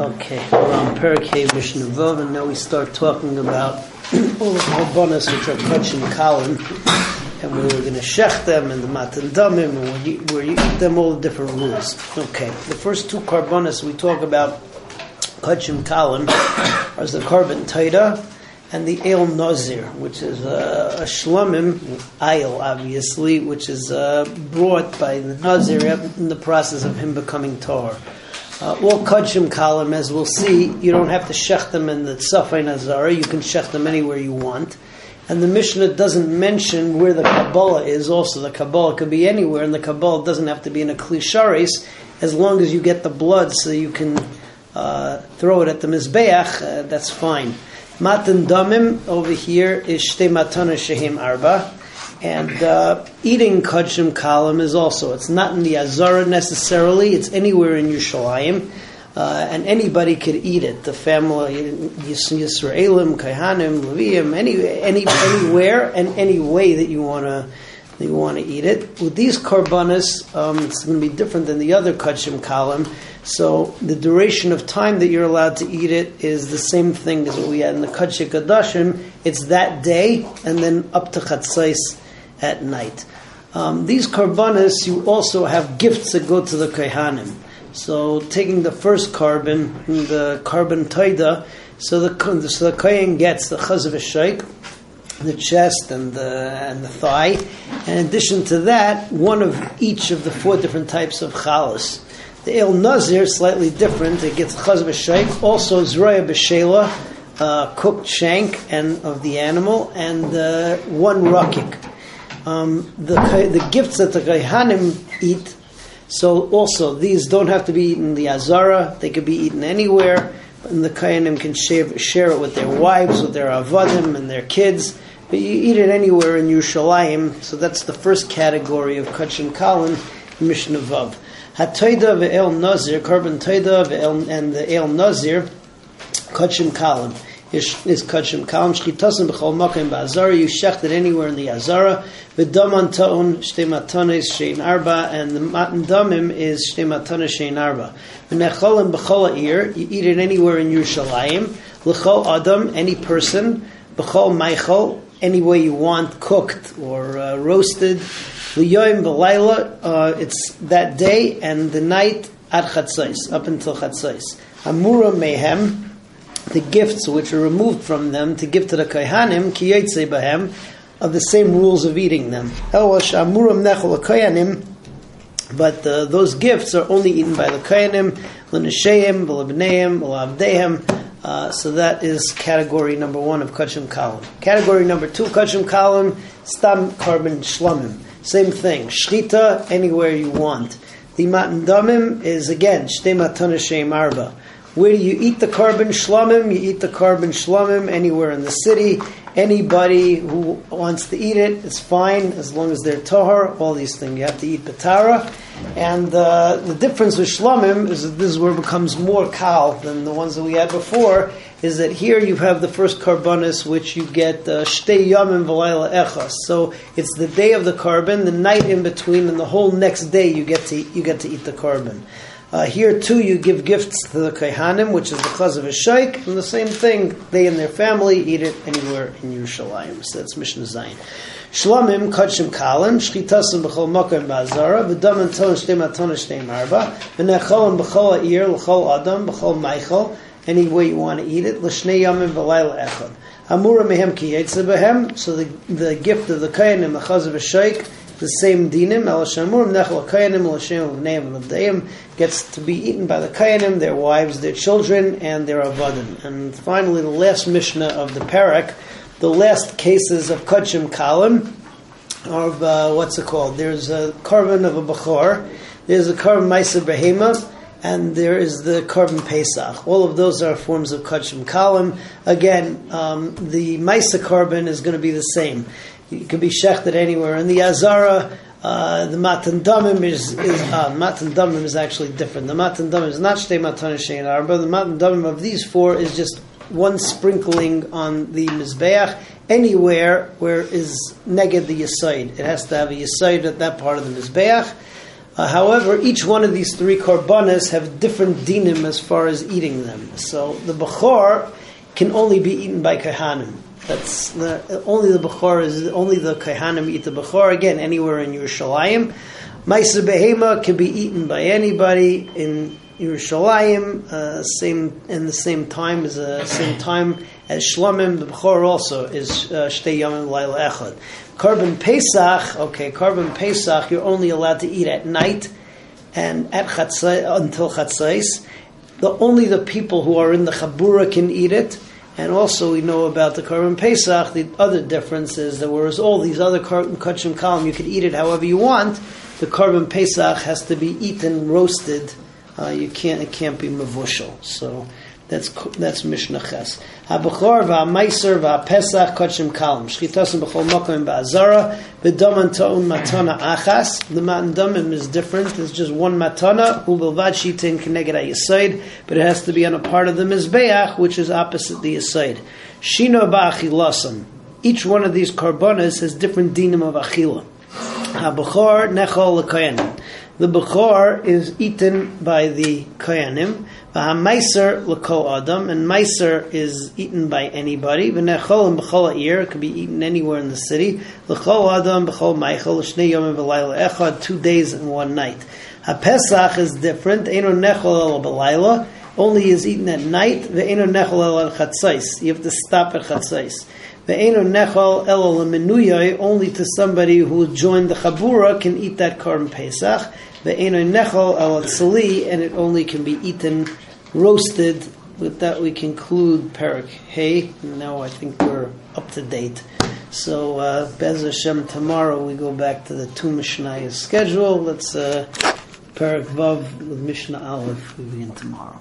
Okay, we're on Perikei Mishnevot, and now we start talking about all the Harbonas which are Kachin Kalim, and we were going to shech them, and the Matan Damim, and we're using them all the different rules. Okay, the first two Karbonas we talk about, Kachin Kalim, are the Karban Taida, and the El Nazir, which is a Shlomim, Ayel obviously, which is brought by the Nazir in the process of him becoming Tar. All Kodshim Kalim, as we'll see, you don't have to shech them in the Tzafay Nazara, you can shech them anywhere you want. And the Mishnah doesn't mention where the Kabbalah is also. The Kabbalah could be anywhere, and the Kabbalah doesn't have to be in a Kli Sharis, as long as you get the blood so you can throw it at the Mizbeach, that's fine. Matan Damim, over here, is Shtei Matana Shehim Arba. And eating Kodshim Kalim is also, it's not in the Azara necessarily, it's anywhere in Yerushalayim, and anybody could eat it. The family, Yisraelim, Kaihanim, Leviim, anywhere and any way that you want to eat it. With these Karbanas, it's going to be different than the other Kodshim Kalim, so the duration of time that you're allowed to eat it is the same thing as what we had in the Kodshim Kadashim. It's that day, and then up to Chatzais at night. These karbanas, you also have gifts that go to the kohanim. So taking the first carbon, the carbon taida, so the kohen gets the chaz v'shaik, the chest and the thigh. And in addition to that, one of each of the four different types of chalas. The el nazir slightly different. It gets chaz v'shaik, also zraya b'shela, cooked shank and of the animal, and one rakik. The gifts that the Kaihanim eat, so also these don't have to be eaten in the Azara, they could be eaten anywhere, and the Kaihanim can share it with their wives, with their Avadim and their kids, but you eat it anywhere in Yerushalayim, so that's the first category of Kodshim Kalim, Mishnah Vav. HaToida ve'el Nazir, Korban Toida and the El Nazir, Kodshim Kalim. Is Kodshim Kalim, Shchitasim B'chol Makim Ba'Azara, you shecht it anywhere in the Azara, V'daman Ta'on, Shtei Matanes Shein Arba, and the Matan Damim is Shtei Matanes Shein Arba. V'necholim B'chol Ha'ir, you eat it anywhere in Yerushalayim, L'chol Adam, any person, B'chol Meichel, any way you want, cooked or roasted, L'yoyim B'layla, it's that day and the night, Ad Chatzais, up until Chatzais. Amura Mehem, the gifts which are removed from them to give to the kohanim, ki yotze bahem, of the same rules of eating them. But those gifts are only eaten by the kohanim, l'nesheim, v'lebneim, v'lavdeim. So that is category number one of Kodshim Kalim. Category number two, Kodshim Kalim, stam karban shlomim. Same thing, shchita, anywhere you want. The matan damim is again, shtei matana sheim arba. Where do you eat the carbon shlomim? You eat the carbon shlomim anywhere in the city. Anybody who wants to eat it is fine, as long as they're tahar. All these things. You have to eat batara. And the difference with shlomim is that this is where it becomes more kal than the ones that we had before, is that here you have the first karbanis, which you get shtei yamim v'layla echas. So it's the day of the carbon, the night in between, and the whole next day you get to eat the carbon. Here too you give gifts to the Kaihanim, which is the Chaz v'shaik, and the same thing, they and their family eat it anywhere in Yerushalayim. So that's Mishnah Zayin. Shlomim, Kodshim Kalim, Shchitasim B'chol Makom Ba'Azara, V'dam and Ton Shtei Matana Shtei Arba, V'necholim B'chol Ha'ir, L'chol Adam, B'chol Meichel, any way you want to eat it, L'shnei Yamim V'layla Echad. Amura Mehem Ki Yetze B'hem, so the gift of the Kaihanim, the Chaz v'shaik, the same dinim, al-shamurim nechel kohanim, al-shem of l'vdeim, gets to be eaten by the kohanim, their wives, their children, and their avadim. And finally, the last mishnah of the parak, the last cases of kodshim kalim, of what's it called? There's a carbon of a bechor, there's a carbon ma'aser behema, and there is the carbon pesach. All of those are forms of kodshim kalim. Again, the ma'aser carbon is going to be the same. It can be shechted anywhere. And the Azara, the Matan Damim is actually different. The Matan Damim is not Shtei Matana Shein Arba. The Matan Damim of these four is just one sprinkling on the Mizbeach anywhere where is neged the Yesod. It has to have a Yesod at that part of the Mizbeach. However, each one of these three korbanos have different dinim as far as eating them. So the bechor can only be eaten by kohanim. That's only the kohanim eat the bechor. Again, anywhere in Yerushalayim, ma'aser behema can be eaten by anybody in Yerushalayim. Same time as Shlomim, the Bechor also is Shtei Yamim Laila Echad. Korban Pesach, you're only allowed to eat at night and at until Chatzais. Only the people who are in the Chabura can eat it. And also we know about the Korban Pesach, the other difference is that whereas all these other Kachim Kalim, you could eat it however you want, the Korban Pesach has to be eaten, roasted. It can't be Mevushel. So That's Mishnah Ches. Habachor v'amaiser v'apesach kachim kalim shchitasim b'chol makom ba'azara v'daman ta'un matana achas. The matan damim is different. It's just one matana u'bilvad shitin k'neged ha'yisayid, but it has to be on a part of the mizbeach which is opposite the yisayid. Shino ba'achilasam. Each one of these korbanos has different dinim of achila. Habachor nechol l'koyanim. The Bechor is eaten by the Koyanim. V'hamaiser l'kol adam. And Maiser is eaten by anybody. V'nechol and b'chol ha'ir. It can be eaten anywhere in the city. L'kol adam, b'chol maichel, l'shnei yomim v'layla echad. 2 days and 1 night. HaPesach is different. Eino nechol el b'layla. Only is eaten at night. V'eino nechol el chatzais. You have to stop at chatzais. Ve'eino nechol elo l'menuyai, only to somebody who joined the chabura can eat that Korban Pesach. Ve'eino nechol elo tzli, and it only can be eaten roasted. With that we conclude Perek Hey. Now I think we're up to date. So Bez Hashem, tomorrow we go back to the 2 Mishnayos schedule. Let's Perek Vav with Mishnah Aleph. We begin tomorrow.